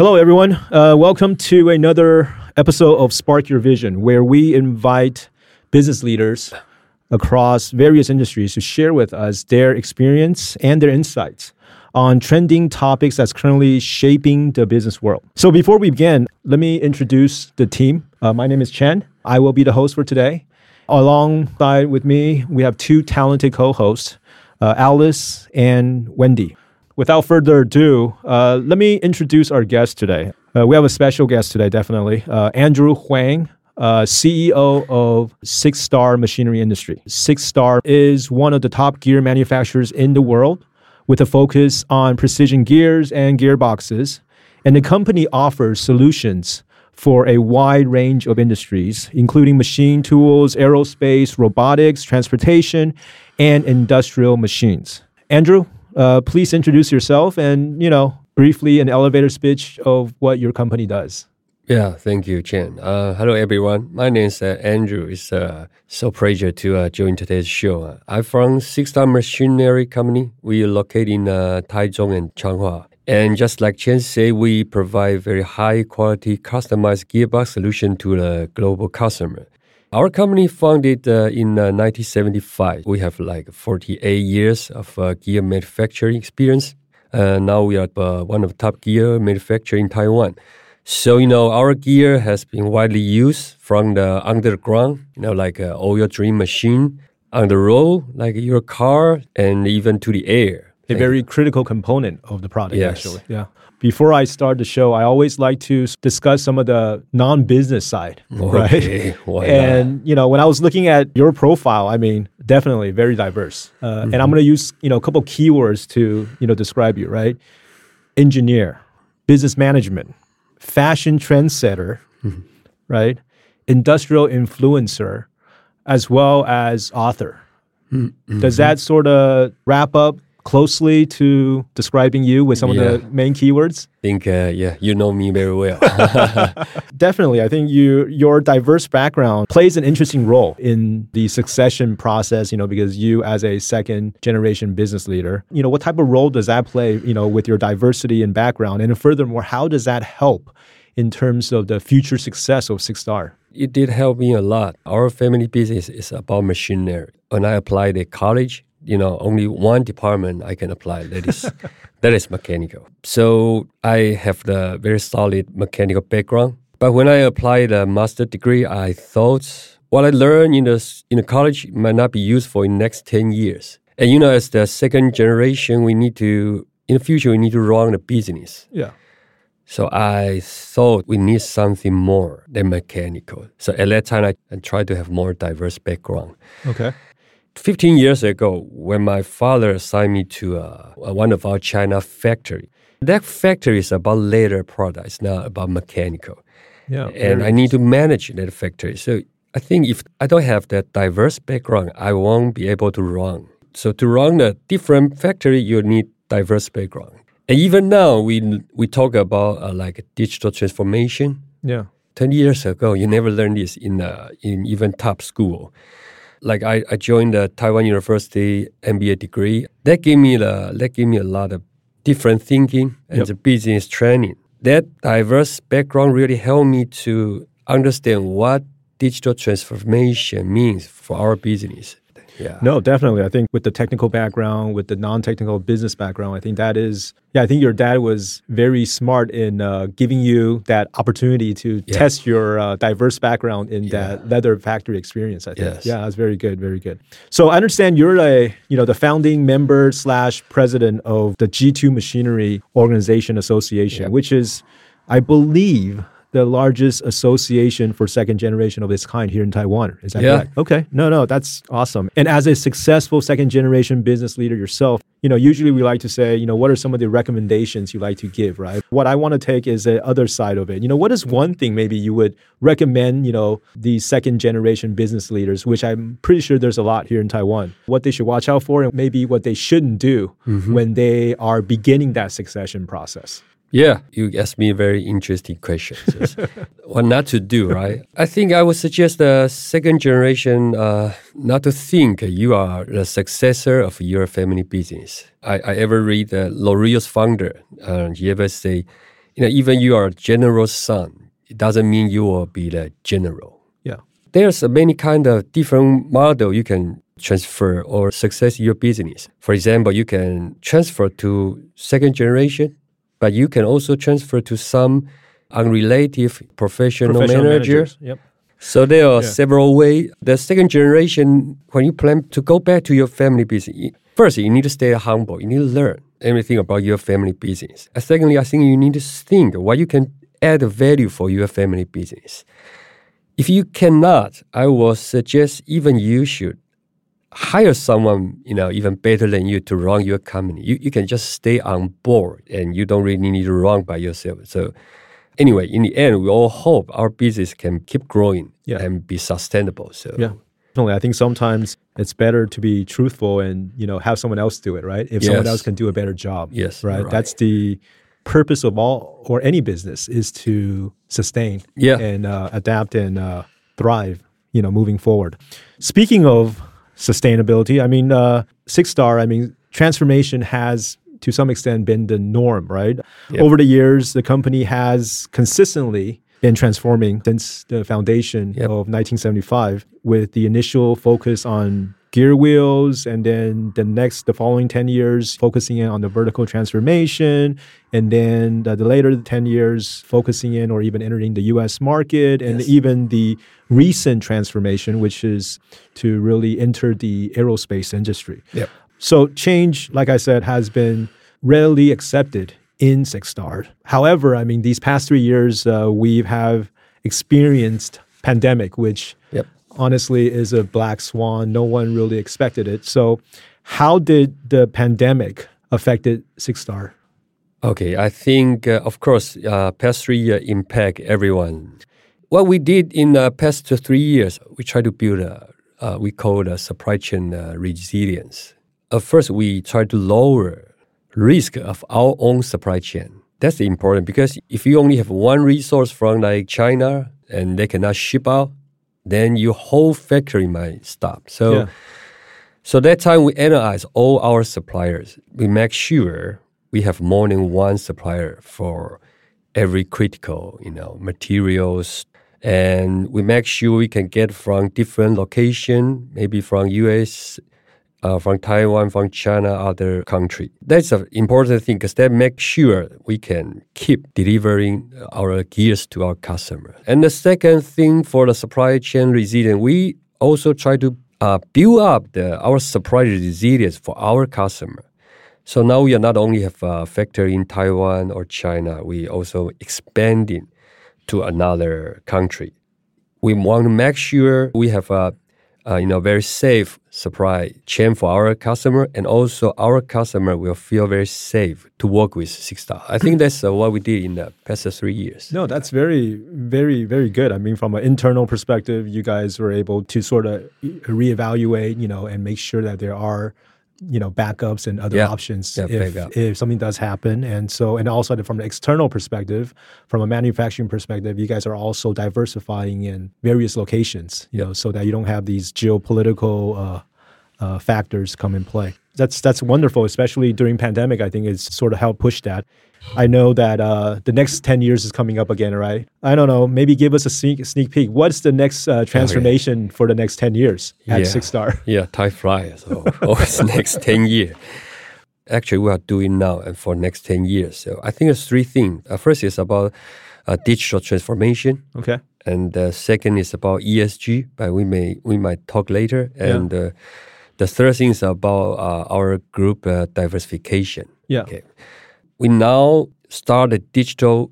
Hello, everyone. Welcome to another episode of Spark Your Vision, where we invite business leaders across various industries to share with us their experience and their insights on trending topics that's currently shaping the business world. So before we begin, let me introduce the team. My name is Chen. I will be the host for today. Alongside with me, we have two talented co-hosts, Alice and Wendy. Without further ado, let me introduce our guest today. We have a special guest today, definitely. Andrew Huang, CEO of Six Star Machinery Industry. Six Star is one of the top gear manufacturers in the world with a focus on precision gears and gearboxes. And the company offers solutions for a wide range of industries, including machine tools, aerospace, robotics, transportation, and industrial machines. Andrew, please introduce yourself and, briefly an elevator speech of what your company does. Yeah, thank you, Chen. Hello, everyone. My name is Andrew. It's so pleasure to join today's show. I'm from Six Star Machinery Company. We are located in Taichung and Changhua. And just like Chen said, we provide very high-quality customized gearbox solution to the global customer. Our company founded in 1975. We have 48 years of gear manufacturing experience. Now we are one of the top gear manufacturers in Taiwan. So, our gear has been widely used from the underground, like an oil drilling machine, on the road, like your car, and even to the air. A very critical component of the product, yes. Actually. Yeah. Before I start the show, I always like to discuss some of the non-business side, okay, right? And, when I was looking at your profile, definitely very diverse. And I'm going to use, a couple keywords to, describe you, right? Engineer, business management, fashion trendsetter, right? Industrial influencer, as well as author. Mm-hmm. Does that sort of wrap up closely to describing you with some of the main keywords? I think, you know me very well. Definitely. I think your diverse background plays an interesting role in the succession process, because you as a second-generation business leader, what type of role does that play, with your diversity and background? And furthermore, how does that help in terms of the future success of Six Star? It did help me a lot. Our family business is about machinery. When I applied at college, only one department I can apply. That is mechanical. So I have the very solid mechanical background. But when I applied a master's degree, I thought what I learned in the college might not be useful in the next 10 years. And as the second generation, in the future, we need to run the business. Yeah. So I thought we need something more than mechanical. So at that time, I tried to have more diverse background. Okay. 15 years ago, when my father assigned me to one of our China factory, that factory is about leather products, not about mechanical. Yeah, and I need to manage that factory. So I think if I don't have that diverse background, I won't be able to run. So to run a different factory, you need diverse background. And even now, we talk about digital transformation. Yeah, 20 years ago, you never learned this in even top school. I joined the Taiwan University MBA degree. That gave me a lot of different thinking and the business training. That diverse background really helped me to understand what digital transformation means for our business. Yeah. No, definitely. I think with the technical background, with the non-technical business background, I think that is, I think your dad was very smart in giving you that opportunity to test your diverse background in that leather factory experience, I think. Yes. Yeah, that's very good, very good. So I understand you're the founding member / president of the G2 Machinery Organization Association, which is, I believe, the largest association for second generation of its kind here in Taiwan. Is that correct? Okay. No, that's awesome. And as a successful second generation business leader yourself, usually we like to say, what are some of the recommendations you like to give, right? What I want to take is the other side of it. What is one thing maybe you would recommend, the second generation business leaders, which I'm pretty sure there's a lot here in Taiwan, what they should watch out for and maybe what they shouldn't do when they are beginning that succession process? Yeah, you asked me very interesting questions. What not to do, right? I think I would suggest the second generation not to think you are the successor of your family business. I ever read L'Oreal's founder. He ever say, you know, even you are a general's son, it doesn't mean you will be the general. Yeah. There's many kind of different model you can transfer or success your business. For example, you can transfer to second generation, but you can also transfer to some unrelated professional managers. Yep. So there are several ways. The second generation, when you plan to go back to your family business, first, you need to stay humble. You need to learn everything about your family business. And secondly, I think you need to think what you can add value for your family business. If you cannot, I will suggest even you should hire someone, you know, even better than you to run your company. You can just stay on board and you don't really need to run by yourself. So anyway, in the end, we all hope our business can keep growing and be sustainable. So definitely, I think sometimes it's better to be truthful and, you know, have someone else do it, right? If someone else can do a better job, right? That's the purpose of all or any business is to sustain and adapt and thrive, you know, moving forward. Speaking of sustainability, I mean, Six Star, I mean, transformation has to some extent been the norm, right? Yep. Over the years, the company has consistently been transforming since the foundation of 1975 with the initial focus on gear wheels and then the following 10 years focusing in on the vertical transformation and then the later 10 years focusing in or even entering the US market and even the recent transformation, which is to really enter the aerospace industry. Yep. So change, like I said, has been readily accepted in Six Star. However, I mean, these past 3 years, we have experienced pandemic, which honestly is a black swan. No one really expected it. So how did the pandemic affect Six Star? Okay, I think, of course, past 3 years impact everyone. What we did in the past 3 years, we tried to build we call it a supply chain resilience. First, we tried to lower risk of our own supply chain. That's important because if you only have one resource from like China and they cannot ship out, then your whole factory might stop. So that time we analyze all our suppliers. We make sure we have more than one supplier for every critical, you know, materials. And we make sure we can get from different location, maybe from US, from Taiwan, from China, other country. That's an important thing because that makes sure we can keep delivering our gears to our customer. And the second thing for the supply chain resilience, we also try to build up our supply resilience for our customer. So now we are not only have a factory in Taiwan or China, we also expanding to another country. We want to make sure we have a very safe supply chain for our customer, and also our customer will feel very safe to work with Six Star. I think that's what we did in the past 3 years. No, that's very, very, very good. I mean, from an internal perspective, you guys were able to sort of reevaluate, you know, and make sure that there are, you know, backups and other options if something does happen. And so, and also from an external perspective, from a manufacturing perspective, you guys are also diversifying in various locations, you know, so that you don't have these geopolitical factors come in play. That's wonderful, especially during pandemic. I think it's sort of helped push that. I know that the next 10 years is coming up again, right? I don't know. Maybe give us a sneak peek. What's the next transformation for the next 10 years at Six Star? Yeah, time flies. So always next 10 years. Actually, we are doing now and for next 10 years. So I think there's three things. First is about digital transformation. Okay. And the second is about ESG, but we might talk later. And the third thing is about our group diversification. Yeah. Okay. We now start a digital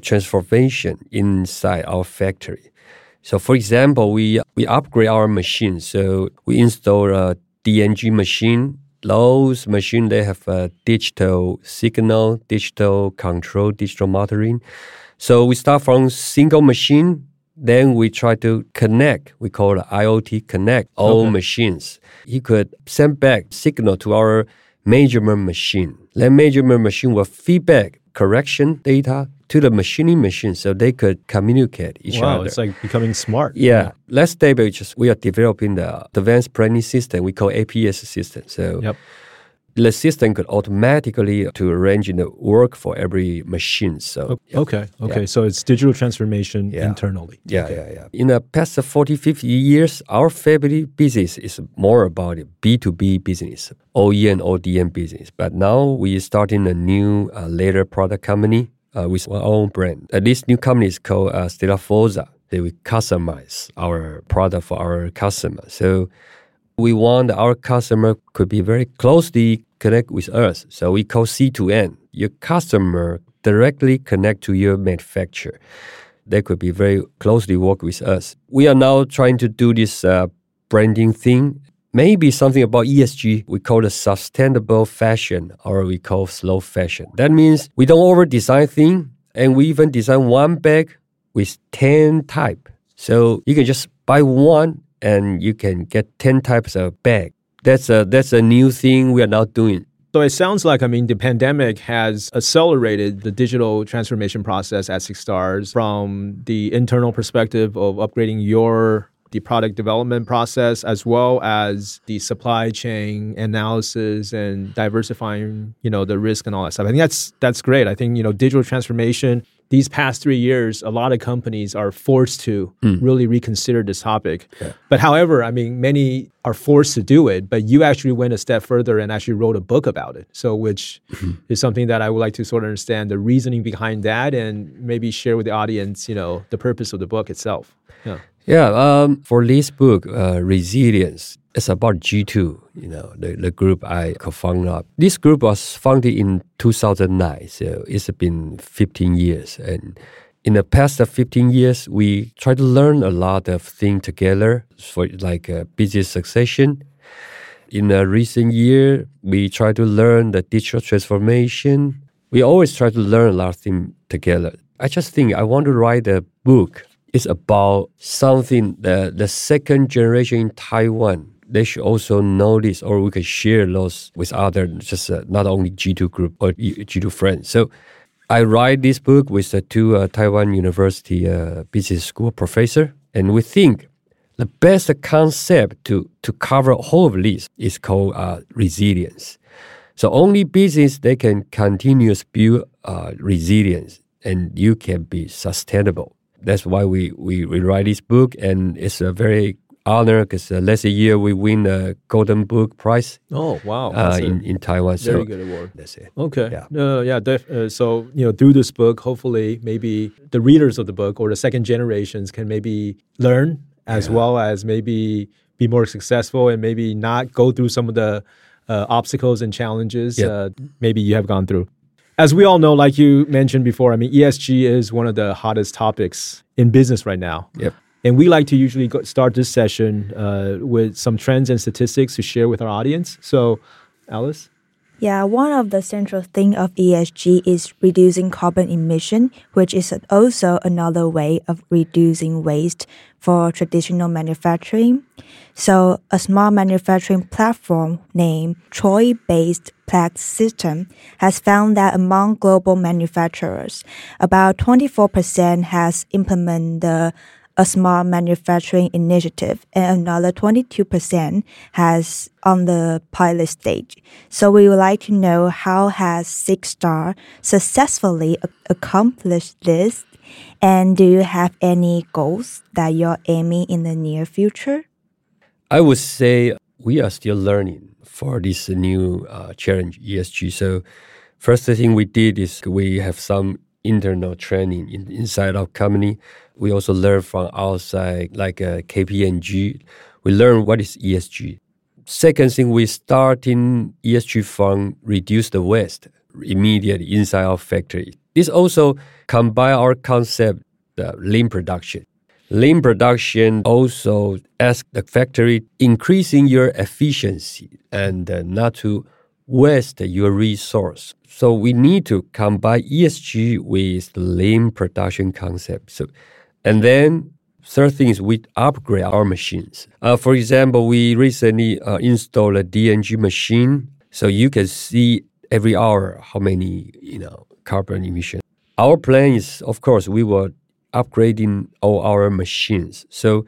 transformation inside our factory. So, for example, we upgrade our machines. So we install a DNG machine. Those machines, they have a digital signal, digital control, digital monitoring. So we start from single machine. Then we try to connect, we call it IoT connect, all machines. You could send back signal to our measurement machine. That measurement machine will feedback correction data to the machining machine so they could communicate each other. Wow, it's like becoming smart. Yeah. Last day, we are developing the advanced planning system. We call APS system. So the system could automatically to arrange the work for every machine. So okay. So it's digital transformation internally. In the past 40, 50 years, our family business is more about B2B business, OEM, ODM business. But now we are starting a new later product company with our own brand. This new company is called Stellaforza. They will customize our product for our customer. So we want our customer could be very closely connect with us. So we call C2N. Your customer directly connect to your manufacturer. They could be very closely work with us. We are now trying to do this branding thing. Maybe something about ESG. We call it sustainable fashion, or we call slow fashion. That means we don't over-design things, and we even design one bag with 10 types. So you can just buy one, and you can get 10 types of bag. That's a new thing we are now doing. So it sounds like, the pandemic has accelerated the digital transformation process at Six Stars from the internal perspective of upgrading the product development process, as well as the supply chain analysis and diversifying, the risk and all that stuff. I think that's great. I think, digital transformation, these past 3 years, a lot of companies are forced to really reconsider this topic. Yeah. But however, many are forced to do it, but you actually went a step further and actually wrote a book about it. So which is something that I would like to sort of understand the reasoning behind that and maybe share with the audience, the purpose of the book itself. For this book, Resilience, it's about G2, the group I co-founded up. This group was founded in 2009, so it's been 15 years. And in the past 15 years, we tried to learn a lot of things together, for like business succession. In the recent year, we tried to learn the digital transformation. We always try to learn a lot of things together. I just think I want to write a book. It's about something that the second generation in Taiwan, they should also know this, or we can share those with others, just not only G2 group or G2 friends. So I write this book with the two Taiwan University business school professor, and we think the best concept to cover all of this is called resilience. So only business, they can continuously build resilience, and you can be sustainable. That's why we write this book, and it's a very honor because last year we win the Golden Book Prize. Oh wow! In Taiwan, very good award. That's it. Okay. Yeah. So through this book, hopefully, maybe the readers of the book or the second generations can maybe learn as well as maybe be more successful and maybe not go through some of the obstacles and challenges maybe you have gone through. As we all know, like you mentioned before, ESG is one of the hottest topics in business right now. Yep. And we like to usually start this session with some trends and statistics to share with our audience. So, Alice? Yeah, one of the central things of ESG is reducing carbon emission, which is also another way of reducing waste for traditional manufacturing. So a smart manufacturing platform named Troy-based Plex System has found that among global manufacturers, about 24% has implemented a smart manufacturing initiative, and another 22% has on the pilot stage. So we would like to know how has Six Star successfully accomplished this, and do you have any goals that you're aiming in the near future? I would say we are still learning for this new challenge, ESG. So first thing we did is we have some internal training inside our company. We also learn from outside, like KPMG. We learn what is ESG. Second thing, we starting ESG from reduce the waste immediately inside our factory. This also combine our concept, lean production. Lean production also asks the factory increasing your efficiency and not to waste your resource. So we need to combine ESG with lean production concept. So, and then third thing is we upgrade our machines. For example, we recently installed a DNG machine, so you can see every hour how many carbon emissions. Our plan is, of course, we were upgrading all our machines, so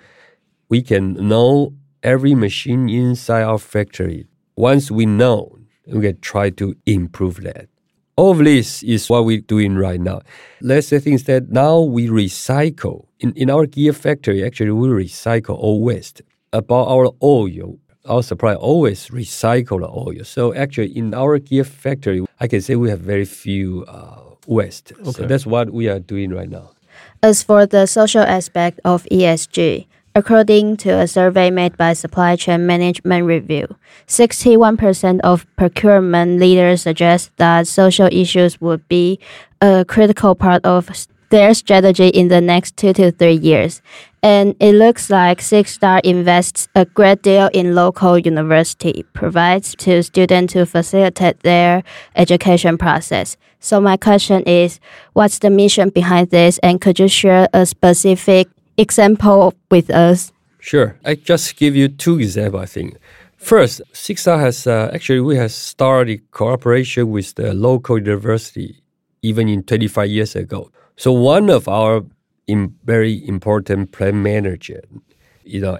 we can know every machine inside our factory. Once we know we can try to improve that. All of this is what we're doing right now. Let's say things that now we recycle. In our gear factory, actually, we recycle all waste. About our oil, our supplier always recycle the oil. So actually, in our gear factory, I can say we have very few waste. Okay. So that's what we are doing right now. As for the social aspect of ESG, according to a survey made by Supply Chain Management Review, 61% of procurement leaders suggest that social issues would be a critical part of their strategy in the next 2 to 3 years. And it looks like Six Star invests a great deal in local university, provides to students to facilitate their education process. So my question is, what's the mission behind this? And could you share a specific example with us? Sure. I just give you two examples, I think. First, Six Star has, actually, we have started cooperation with the local university even in 25 years ago. So one of our very important plant manager,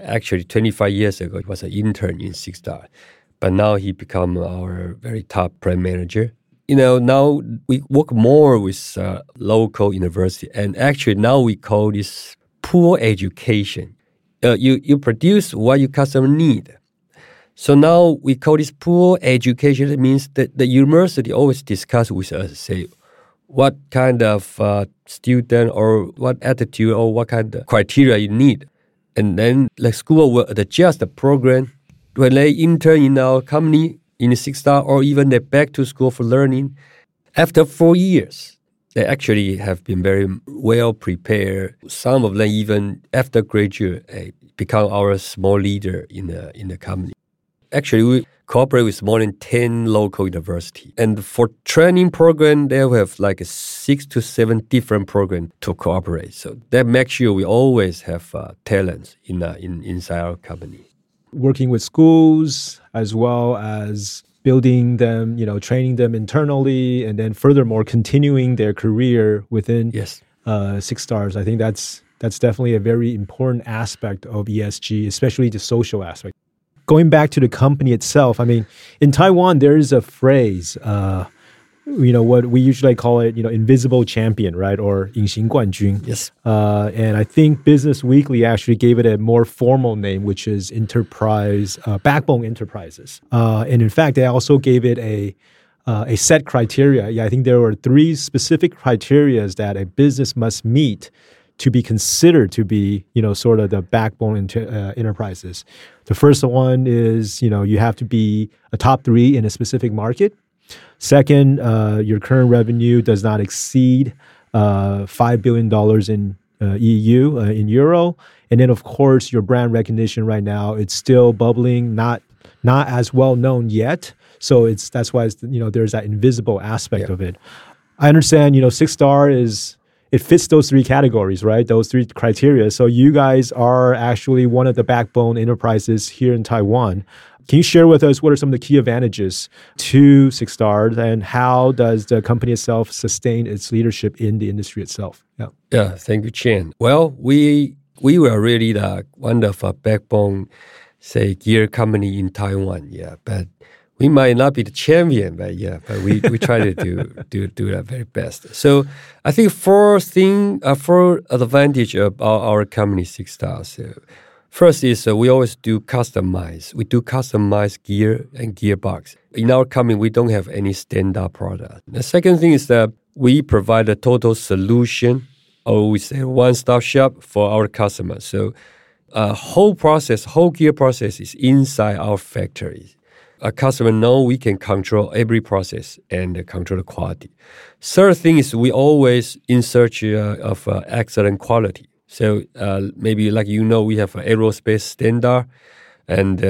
actually 25 years ago, he was an intern in Six Star, but now he become our very top plant manager. Now we work more with local university, and actually now we call this pool education. You produce what your customer need. So now we call this pool education. It means that the university always discuss with us, say, what kind of student or what attitude or what kind of criteria you need. And then the school will adjust the program. When they intern in our company, in Six Star, or even they back to school for learning, after 4 years, they actually have been very well prepared. Some of them even after graduate become our small leader in the company. Actually, we cooperate with more than 10 local universities. And for training program, they have like 6 to 7 different programs to cooperate. So that makes sure we always have talents inside our company. Working with schools as well as building them, training them internally, and then furthermore continuing their career within Six Stars. I think that's definitely a very important aspect of ESG, especially the social aspect. Going back to the company itself, I mean, in Taiwan, there is a phrase, what we usually call it, invisible champion, right? Or 隐形冠军. Yes. And I think Business Weekly actually gave it a more formal name, which is enterprise, backbone enterprises. And in fact, they also gave it a set criteria. Yeah, I think there were 3 specific criteria that a business must meet to be considered to be, sort of the backbone enterprises. The first one is, you have to be a top 3 in a specific market. Second, your current revenue does not exceed $5 billion in EU, in euro. And then, of course, your brand recognition right now, it's still bubbling, not as well known yet. So that's why there's that invisible aspect of it. I understand, Six Star it fits those 3 categories, right? Those 3 criteria. So you guys are actually one of the backbone enterprises here in Taiwan. Can you share with us what are some of the key advantages to Six Star, and how does the company itself sustain its leadership in the industry itself? Yeah. Thank you, Chen. Well, we were really the wonderful backbone, gear company in Taiwan. Yeah, but we might not be the champion, but we try to do our very best. So I think 4 advantage of our company, Six Star. First is we always do customize. We do customize gear and gearbox. In our company, we don't have any standard product. The second thing is that we provide a total solution, or we say one-stop shop for our customers. So whole gear process is inside our factory. A customer know we can control every process and control the quality. Third thing is we always in search of excellent quality. So maybe we have an aerospace standard, and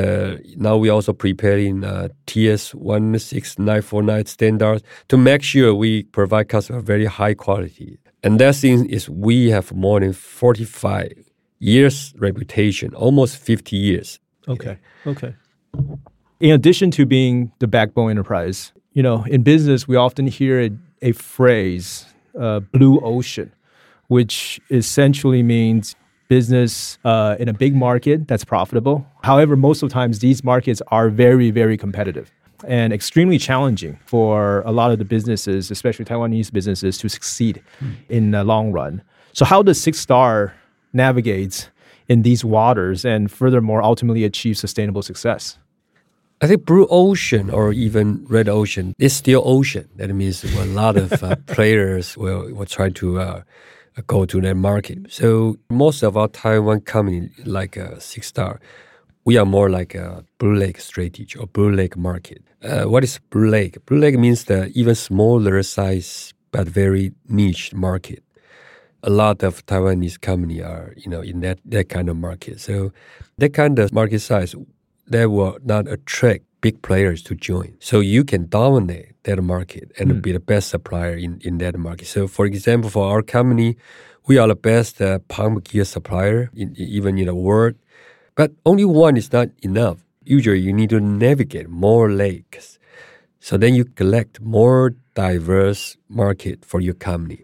now we're also preparing TS-16949 standard to make sure we provide customer very high quality. And that thing is we have more than 45 years reputation, almost 50 years. Okay. In addition to being the backbone enterprise, in business, we often hear a phrase, blue ocean, which essentially means business in a big market that's profitable. However, most of the times, these markets are very, very competitive. and extremely challenging for a lot of the businesses, especially Taiwanese businesses, to succeed in the long run. So how does Six Star navigate in these waters and furthermore ultimately achieve sustainable success? I think blue ocean or even red ocean is still ocean. That means a lot of players will try to go to that market. So most of our Taiwan company, like Six Star, we are more like a blue lake strategy or blue lake market. What is blue lake? Blue lake means the even smaller size but very niche market. A lot of Taiwanese company are, in that kind of market. So that kind of market size, that will not attract big players to join. So you can dominate that market and be the best supplier in that market. So for example, for our company, we are the best pump gear supplier even in the world. But only one is not enough. Usually you need to navigate more lakes. So then you collect more diverse market for your company.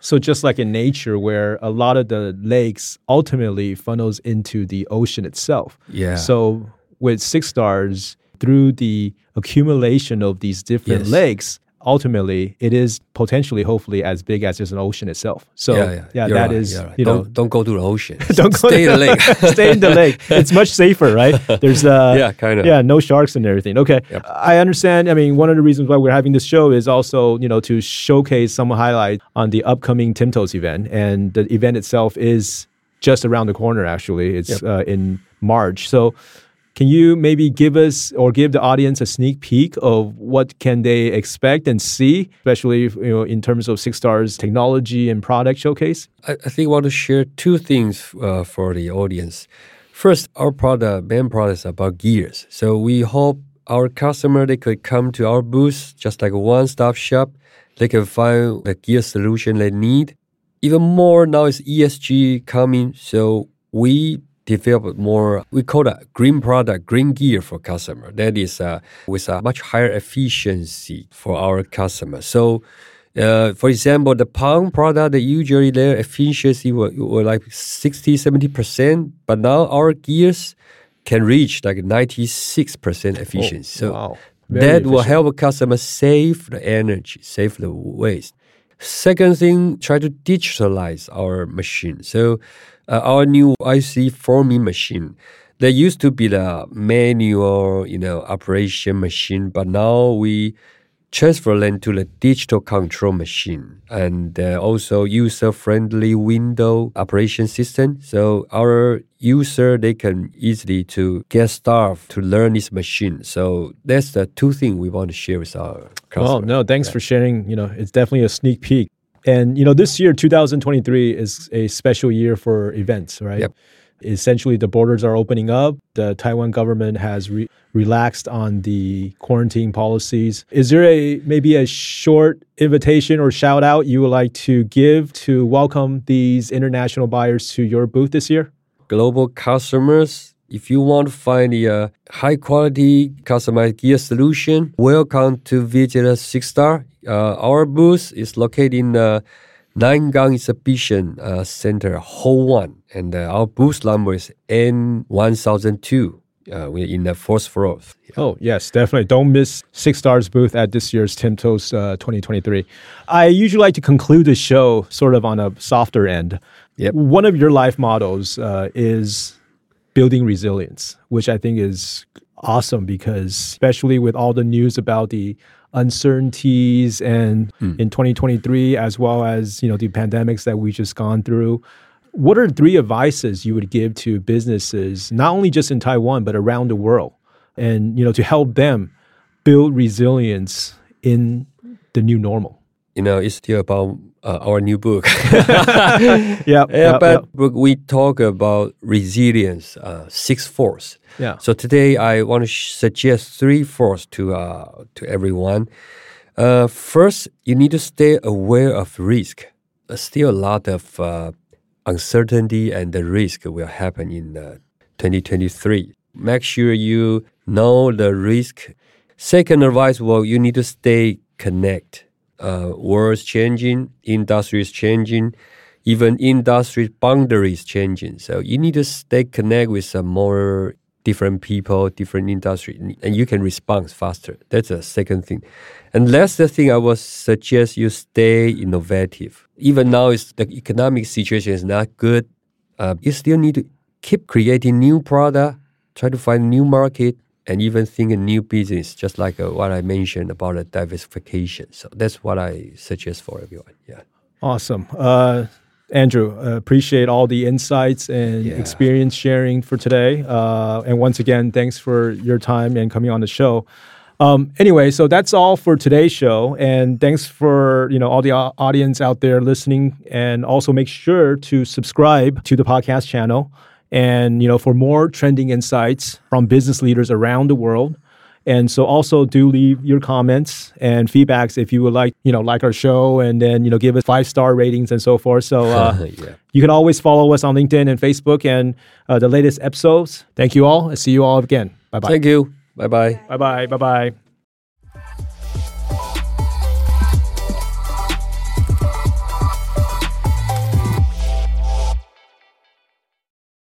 So just like in nature, where a lot of the lakes ultimately funnels into the ocean itself. Yeah. So with Six Stars, through the accumulation of these different lakes, ultimately it is potentially, hopefully, as big as just an ocean itself. So yeah that right, is right. Don't go to the ocean. Stay in the lake. Stay in the lake. It's much safer, right? There's no sharks and everything. Okay, yep. I understand. I mean, one of the reasons why we're having this show is also to showcase some highlights on the upcoming Timtos event, and the event itself is just around the corner. Actually, it's in March. So. Can you maybe give us or give the audience a sneak peek of what can they expect and see, especially in terms of Six Star's technology and product showcase? I think I want to share two things for the audience. First, our main product is about gears. So we hope our customer, they could come to our booth, just like a one-stop shop. They can find the gear solution they need. Even more now is ESG coming, so we develop more, we call that green product, green gear for customer. That is with a much higher efficiency for our customer. So, for example, the pump product, usually their efficiency were like 60, 70%, but now our gears can reach like 96% efficiency. Oh, wow. That will help a customer save the energy, save the waste. Second thing, try to digitalize our machine. So our new IC forming machine, that used to be the manual, operation machine, but now we transfer them to the digital control machine and also user-friendly window operation system. So our user, they can easily to get staff to learn this machine. So that's the two things we want to share with our customers. Well, no, thanks for sharing. It's definitely a sneak peek. And, this year, 2023, is a special year for events, right? Yep. Essentially, the borders are opening up. The Taiwan government has relaxed on the quarantine policies. Is there maybe a short invitation or shout out you would like to give to welcome these international buyers to your booth this year? Global customers, if you want to find a high-quality customized gear solution, welcome to visit us Six Star. Our booth is located in the Nangang Exhibition Center, Hall 1. And our booth number is N1002. We're in the fourth floor. Yeah. Oh, yes, definitely. Don't miss Six Star's booth at this year's Timtos 2023. I usually like to conclude the show sort of on a softer end. Yep. One of your life mottos is building resilience, which I think is awesome because especially with all the news about the uncertainties and in 2023, as well as, the pandemics that we just gone through. What are three advices you would give to businesses, not only just in Taiwan, but around the world and, to help them build resilience in the new normal? It's still about our new book. But we talk about resilience, six force. Yeah. So today I want to suggest three force to everyone. First, you need to stay aware of risk. There's still a lot of uncertainty and the risk will happen in 2023. Make sure you know the risk. Second advice, you need to stay connected. World's changing, industries changing, even industry boundaries changing. So you need to stay connected with some more different people, different industry, and you can respond faster. That's the second thing. And last thing, I would suggest you stay innovative. Even now, the economic situation is not good. You still need to keep creating new product, try to find new market, and even think a new business, just like what I mentioned about the diversification. So that's what I suggest for everyone. Yeah. Awesome. Andrew, appreciate all the insights and experience sharing for today. And once again, thanks for your time and coming on the show. Anyway, so that's all for today's show. And thanks for all the audience out there listening. And also make sure to subscribe to the podcast channel. And, for more trending insights from business leaders around the world. And so also do leave your comments and feedbacks if you would like our show, and then, give us 5-star ratings and so forth. So you can always follow us on LinkedIn and Facebook and the latest episodes. Thank you all. I'll see you all again. Bye-bye. Thank you. Bye-bye. Bye-bye. Bye-bye.